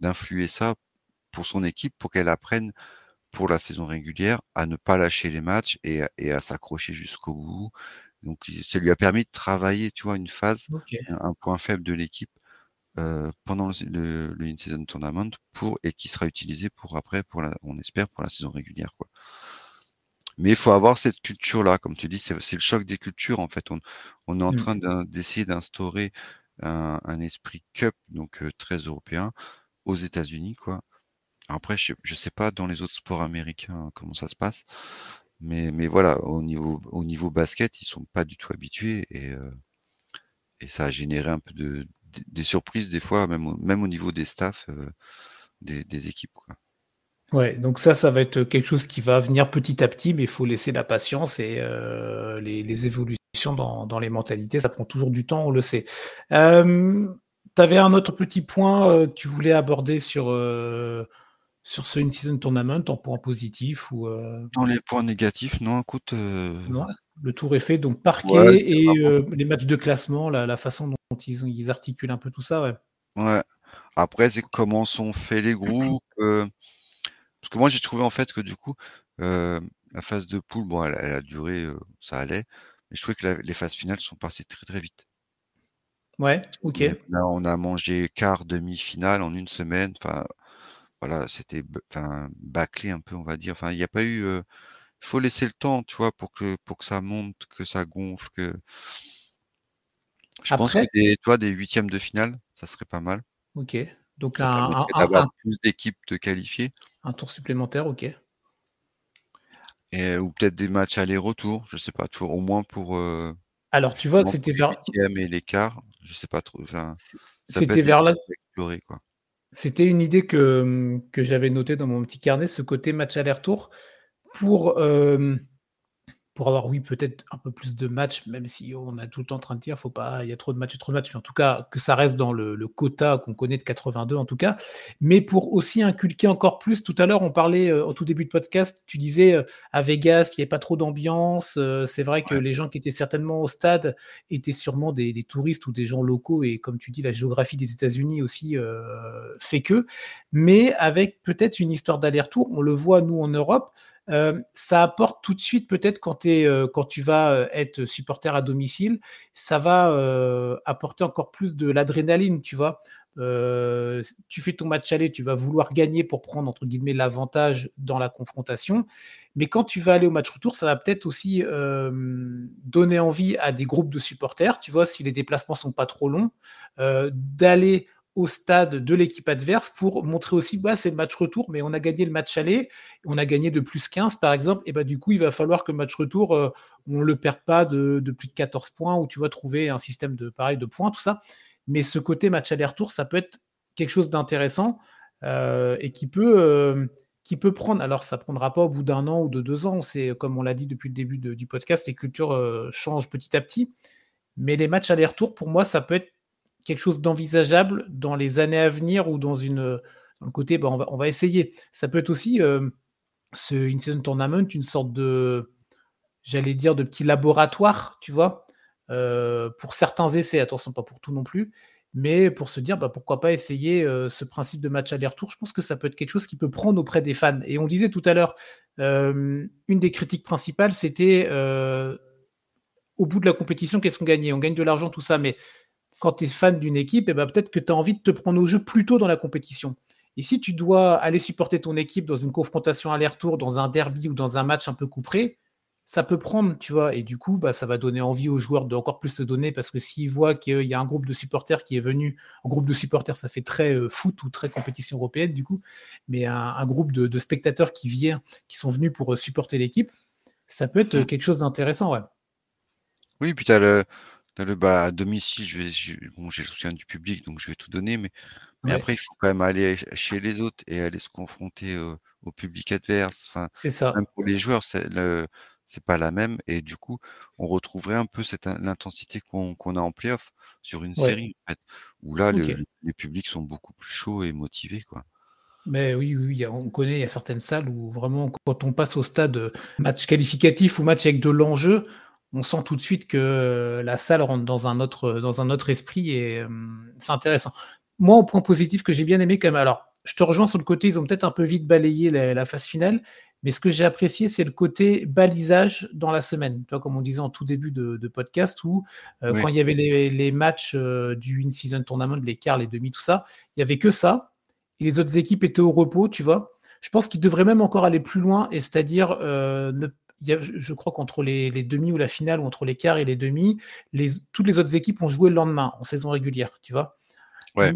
d'influer ça pour son équipe, pour qu'elle apprenne pour la saison régulière, à ne pas lâcher les matchs et à, et à s'accrocher jusqu'au bout. Donc, ça lui a permis de travailler, tu vois, une phase, okay. un, un point faible de l'équipe euh, pendant le, le, le In-Season Tournament pour, et qui sera utilisé pour après, pour la, on espère, pour la saison régulière, quoi. Mais il faut avoir cette culture-là, comme tu dis, c'est, c'est le choc des cultures, en fait. On, on est en mmh. train d'un, d'essayer d'instaurer un, un esprit cup, donc euh, très européen, aux États-Unis, quoi. Après, je ne sais pas dans les autres sports américains comment ça se passe, mais, mais voilà, au niveau, au niveau basket, ils ne sont pas du tout habitués et, euh, et ça a généré un peu de, de, des surprises des fois, même au, même au niveau des staffs, euh, des, des équipes, quoi. Ouais, donc ça, ça va être quelque chose qui va venir petit à petit, mais il faut laisser la patience et euh, les, les évolutions dans, dans les mentalités, ça prend toujours du temps, on le sait. Euh, tu avais un autre petit point euh, que tu voulais aborder sur... Euh, Sur ce in-season tournament, en points positifs ou euh... dans les points négatifs, non, écoute. Euh... Non, le tour est fait, donc parquet ouais, et euh, les matchs de classement, la, la façon dont ils, ils articulent un peu tout ça, ouais. Ouais. Après, c'est comment sont faits les groupes. Euh... Parce que moi, j'ai trouvé en fait que du coup, euh, la phase de poule, bon, elle, elle a duré, euh, ça allait, mais je trouvais que la, les phases finales sont passées très très vite. Ouais, ok. Mais là, on a mangé quart, demi-finale en une semaine, enfin. Voilà, c'était enfin, bâclé un peu, on va dire. Enfin, il n'y a pas eu. Il euh, faut laisser le temps, tu vois, pour que pour que ça monte, que ça gonfle, que. Je Après... pense que des, tu vois, des huitièmes de finale, ça serait pas mal. Ok. Donc ça un, un, d'avoir un, plus d'équipes de qualifiées. Un tour supplémentaire, ok. Et, ou peut-être des matchs aller-retour, je sais pas, tu vois, au moins pour. Euh, Alors tu vois, c'était vers. Les huitièmes et l'écart, je sais pas trop. Enfin, c'était vers là. Explorer, quoi. C'était une idée que, que j'avais notée dans mon petit carnet, ce côté match aller-retour, pour euh, pour avoir, oui, peut-être un peu plus de matchs, même si on a tout le temps en train de dire, faut pas, il y a trop de matchs, trop de matchs, mais en tout cas, que ça reste dans le, le quota qu'on connaît de quatre-vingt-deux, en tout cas, mais pour aussi inculquer encore plus. Tout à l'heure, on parlait, euh, en tout début de podcast, tu disais, euh, à Vegas, il n'y avait pas trop d'ambiance, euh, c'est vrai que ouais. les gens qui étaient certainement au stade étaient sûrement des, des touristes ou des gens locaux, et comme tu dis, la géographie des États-Unis aussi euh, fait que, mais avec peut-être une histoire d'aller-retour, on le voit, nous, en Europe, Euh, ça apporte tout de suite peut-être quand, t'es, euh, quand tu vas être supporter à domicile, ça va euh, apporter encore plus de l'adrénaline, tu vois. Euh, tu fais ton match aller, tu vas vouloir gagner pour prendre entre guillemets l'avantage dans la confrontation, mais quand tu vas aller au match retour, ça va peut-être aussi euh, donner envie à des groupes de supporters, tu vois, si les déplacements sont pas trop longs, euh, d'aller au stade de l'équipe adverse pour montrer aussi, bah, c'est le match retour, mais on a gagné le match aller, on a gagné de plus quinze par exemple, et bah, du coup il va falloir que le match retour, euh, on ne le perde pas de, de plus de quatorze points, ou tu vas trouver un système de pareil de points, tout ça. Mais ce côté match aller-retour, ça peut être quelque chose d'intéressant euh, et qui peut, euh, qui peut prendre, alors ça ne prendra pas au bout d'un an ou de deux ans, c'est, comme on l'a dit depuis le début de, du podcast, les cultures euh, changent petit à petit, mais les matchs aller-retour, pour moi, ça peut être quelque chose d'envisageable dans les années à venir, ou dans, une, dans le côté, bah, on, va, on va essayer. Ça peut être aussi, euh, ce In-Season Tournament, une sorte de, j'allais dire, de petit laboratoire, tu vois, euh, pour certains essais, attention, pas pour tout non plus, mais pour se dire, bah, pourquoi pas essayer euh, ce principe de match aller-retour. Je pense que ça peut être quelque chose qui peut prendre auprès des fans. Et on disait tout à l'heure, euh, une des critiques principales, c'était, euh, au bout de la compétition, qu'est-ce qu'on gagnait ? On gagne de l'argent, tout ça, mais quand tu es fan d'une équipe, et ben peut-être que tu as envie de te prendre au jeu plus tôt dans la compétition. Et si tu dois aller supporter ton équipe dans une confrontation aller-retour, dans un derby ou dans un match un peu couperé, ça peut prendre, tu vois. Et du coup, bah, ça va donner envie aux joueurs de encore plus se donner, parce que s'ils voient qu'il y a un groupe de supporters qui est venu, un groupe de supporters, ça fait très euh, foot ou très compétition européenne du coup, mais un, un groupe de, de spectateurs qui viennent, qui sont venus pour euh, supporter l'équipe, ça peut être euh, quelque chose d'intéressant, ouais. Oui, puis tu as le... Dans le bas à domicile, je vais, je, bon, j'ai le soutien du public, donc je vais tout donner, mais, mais ouais. Après, il faut quand même aller chez les autres et aller se confronter au, au public adverse. Enfin, c'est ça. Même pour les joueurs, c'est, le, c'est pas la même, et du coup, on retrouverait un peu cette l'intensité qu'on, qu'on a en playoff sur une ouais. série, en fait, où là, okay. le, les publics sont beaucoup plus chauds et motivés, quoi. Mais oui, oui, on connaît, il y a certaines salles où vraiment, quand on passe au stade match qualificatif ou match avec de l'enjeu, on sent tout de suite que la salle rentre dans un autre, dans un autre esprit, et euh, c'est intéressant. Moi, au point positif que j'ai bien aimé, quand même, alors, je te rejoins sur le côté, ils ont peut-être un peu vite balayé la, la phase finale, mais ce que j'ai apprécié, c'est le côté balisage dans la semaine. Tu vois, comme on disait en tout début de, de podcast, où euh, oui. quand il y avait les, les matchs euh, du In-Season Tournament, les quarts, les demi, tout ça, il n'y avait que ça, et les autres équipes étaient au repos, tu vois. Je pense qu'ils devraient même encore aller plus loin, et c'est-à-dire euh, ne pas... Il y a, je crois qu'entre les, les demi ou la finale, ou entre les quarts et les demi, les, toutes les autres équipes ont joué le lendemain en saison régulière, tu vois. Ouais.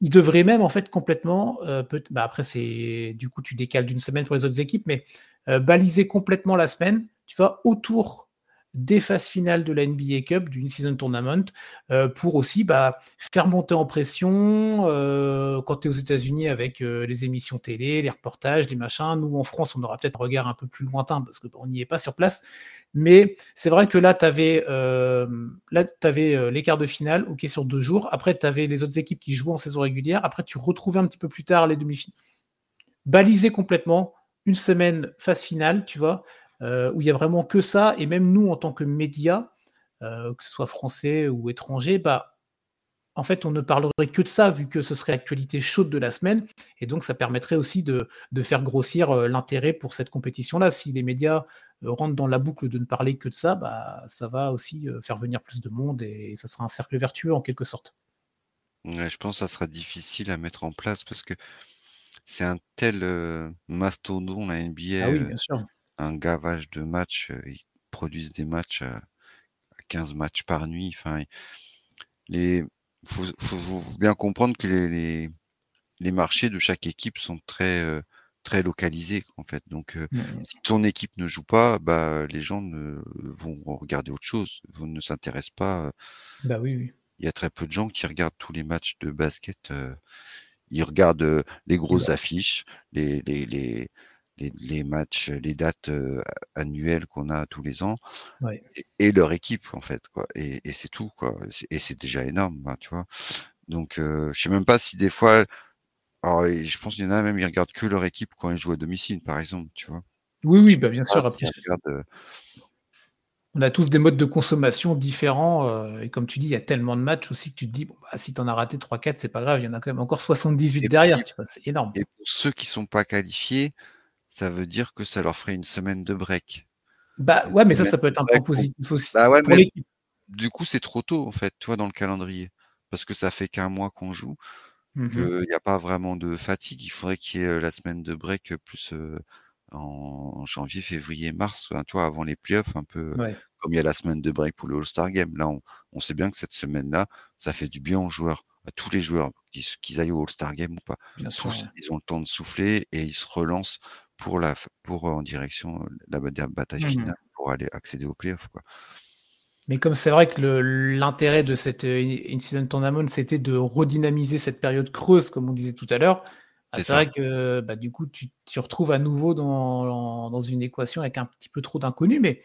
Ils devraient même en fait complètement, euh, peut, bah après c'est du coup tu décales d'une semaine pour les autres équipes, mais euh, baliser complètement la semaine, tu vois, autour des phases finales de la N B A Cup, du In-Season Tournament, euh, pour aussi bah, faire monter en pression euh, quand tu es aux États-Unis avec euh, les émissions télé, les reportages, les machins. Nous, en France, on aura peut-être un regard un peu plus lointain parce qu'on n'y est pas sur place. Mais c'est vrai que là, tu avais euh, euh, les quarts de finale, ok, sur deux jours. Après, tu avais les autres équipes qui jouaient en saison régulière. Après, tu retrouvais un petit peu plus tard les demi-finales. Baliser complètement une semaine phase finale, tu vois. Euh, où il n'y a vraiment que ça, et même nous en tant que médias, euh, que ce soit français ou étrangers, bah, en fait on ne parlerait que de ça, vu que ce serait l'actualité chaude de la semaine, et donc ça permettrait aussi de, de faire grossir euh, l'intérêt pour cette compétition-là. Si les médias euh, rentrent dans la boucle de ne parler que de ça, bah, ça va aussi euh, faire venir plus de monde, et, et ça sera un cercle vertueux en quelque sorte. Ouais, je pense que ça sera difficile à mettre en place, parce que c'est un tel euh, mastodon, la N B A. Ah oui, bien sûr. Un gavage de matchs, euh, ils produisent des matchs, euh, quinze matchs par nuit. Enfin, les faut, faut, faut bien comprendre que les, les, les marchés de chaque équipe sont très, euh, très localisés, en fait. Donc, euh, mmh. si ton équipe ne joue pas, bah, les gens ne, vont regarder autre chose, vont, ne s'intéressent pas. Bah oui, oui. Il y a très peu de gens qui regardent tous les matchs de basket. Euh, ils regardent euh, les grosses ouais. affiches, les, les, les les, les matchs, les dates euh, annuelles qu'on a tous les ans, ouais. et, et leur équipe en fait, quoi. Et, et c'est tout, quoi. C'est, et c'est déjà énorme, hein, tu vois. Donc, euh, je sais même pas si des fois, alors, je pense qu'il y en a même qui regardent que leur équipe quand ils jouent à domicile, par exemple, tu vois. Oui, oui, bah, bien sûr. Après, regarde, euh... on a tous des modes de consommation différents. Euh, et comme tu dis, il y a tellement de matchs aussi que tu te dis, bon, bah, si tu en as raté trois quatre, c'est pas grave, il y en a quand même encore soixante-dix-huit et derrière. Puis, tu vois, c'est énorme. Et pour ceux qui ne sont pas qualifiés, ça veut dire que ça leur ferait une semaine de break. Bah une ouais, mais ça, ça peut être un point positif aussi. Bah ouais, pour mais l'équipe. Du coup, c'est trop tôt, en fait, toi, dans le calendrier. Parce que ça fait qu'un mois qu'on joue, mm-hmm. qu'il n'y a pas vraiment de fatigue. Il faudrait qu'il y ait la semaine de break plus. Euh, en janvier, février, mars, hein, toi, avant les playoffs, un peu ouais. comme il y a la semaine de break pour le All-Star Game. Là, on, on sait bien que cette semaine-là, ça fait du bien aux joueurs, à tous les joueurs, qu'ils, qu'ils aillent au All-Star Game ou pas. Bien sûr, tous, ouais. Ils ont le temps de souffler et ils se relancent pour la, pour, en direction la, la bataille mmh. finale pour aller accéder aux playoffs, quoi. Mais comme c'est vrai que le, l'intérêt de cette In-Season Tournament, c'était de redynamiser cette période creuse, comme on disait tout à l'heure. Ah, c'est, c'est vrai que bah, du coup, tu te retrouves à nouveau dans, dans une équation avec un petit peu trop d'inconnus. Mais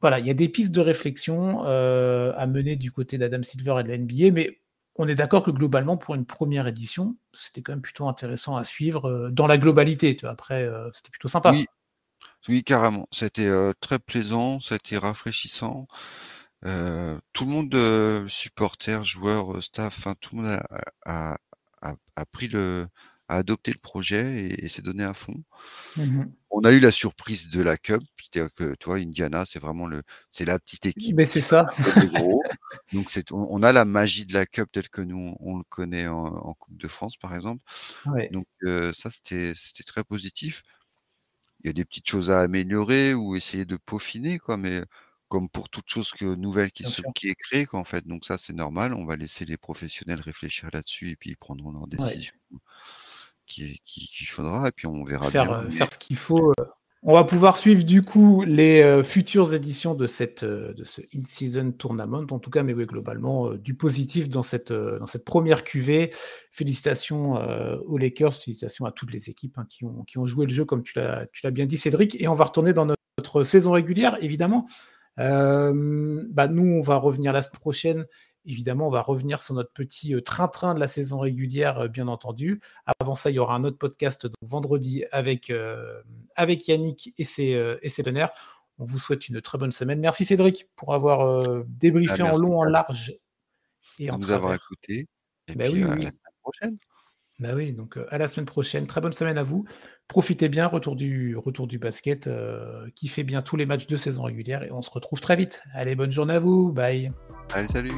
voilà, il y a des pistes de réflexion euh, à mener du côté d'Adam Silver et de la N B A. Mais on est d'accord que globalement, pour une première édition, c'était quand même plutôt intéressant à suivre euh, dans la globalité. Tu vois, après, euh, c'était plutôt sympa. Oui, oui carrément. C'était euh, très plaisant, c'était rafraîchissant. Euh, tout le monde, euh, supporters, joueurs, staff, hein, tout le monde a, a, a, a pris le... a adopté le projet et, et s'est donné à fond. Mmh. On a eu la surprise de la Cup, c'est-à-dire que toi, Indiana, c'est vraiment le, c'est la petite équipe. Mais c'est ça. Gros. Donc c'est, on, on a la magie de la Cup telle que nous on, on le connaît en, en Coupe de France, par exemple. Ouais. Donc euh, ça, c'était, c'était très positif. Il y a des petites choses à améliorer ou essayer de peaufiner, quoi, mais comme pour toute chose que, nouvelle qui, se, qui est créée, quoi, en fait. Donc ça, c'est normal. On va laisser les professionnels réfléchir là-dessus et puis ils prendront leurs décisions. Ouais. Qu'il qui, qui faudra, et puis on verra faire, bien. Euh, faire ce qu'il faut. On va pouvoir suivre du coup les euh, futures éditions de, cette, euh, de ce In-Season Tournament, en tout cas, mais oui, globalement, euh, du positif dans cette, euh, dans cette première Q V. Félicitations euh, aux Lakers, félicitations à toutes les équipes hein, qui, ont, qui ont joué le jeu, comme tu l'as, tu l'as bien dit, Cédric, et on va retourner dans notre, notre saison régulière, évidemment. Euh, bah, nous, on va revenir la semaine prochaine. Évidemment, on va revenir sur notre petit train-train de la saison régulière, bien entendu. Avant ça, il y aura un autre podcast donc, vendredi avec, euh, avec Yannick et ses, euh, et ses partenaires. On vous souhaite une très bonne semaine. Merci Cédric pour avoir euh, débriefé ah, en long, en large. Et en nous avoir écoutés. Et bah puis oui, à oui. la semaine prochaine. Bah oui, donc euh, à la semaine prochaine. Très bonne semaine à vous. Profitez bien, retour du, retour du basket. Euh, kiffez bien tous les matchs de saison régulière et on se retrouve très vite. Allez, bonne journée à vous. Bye. Allez, salut.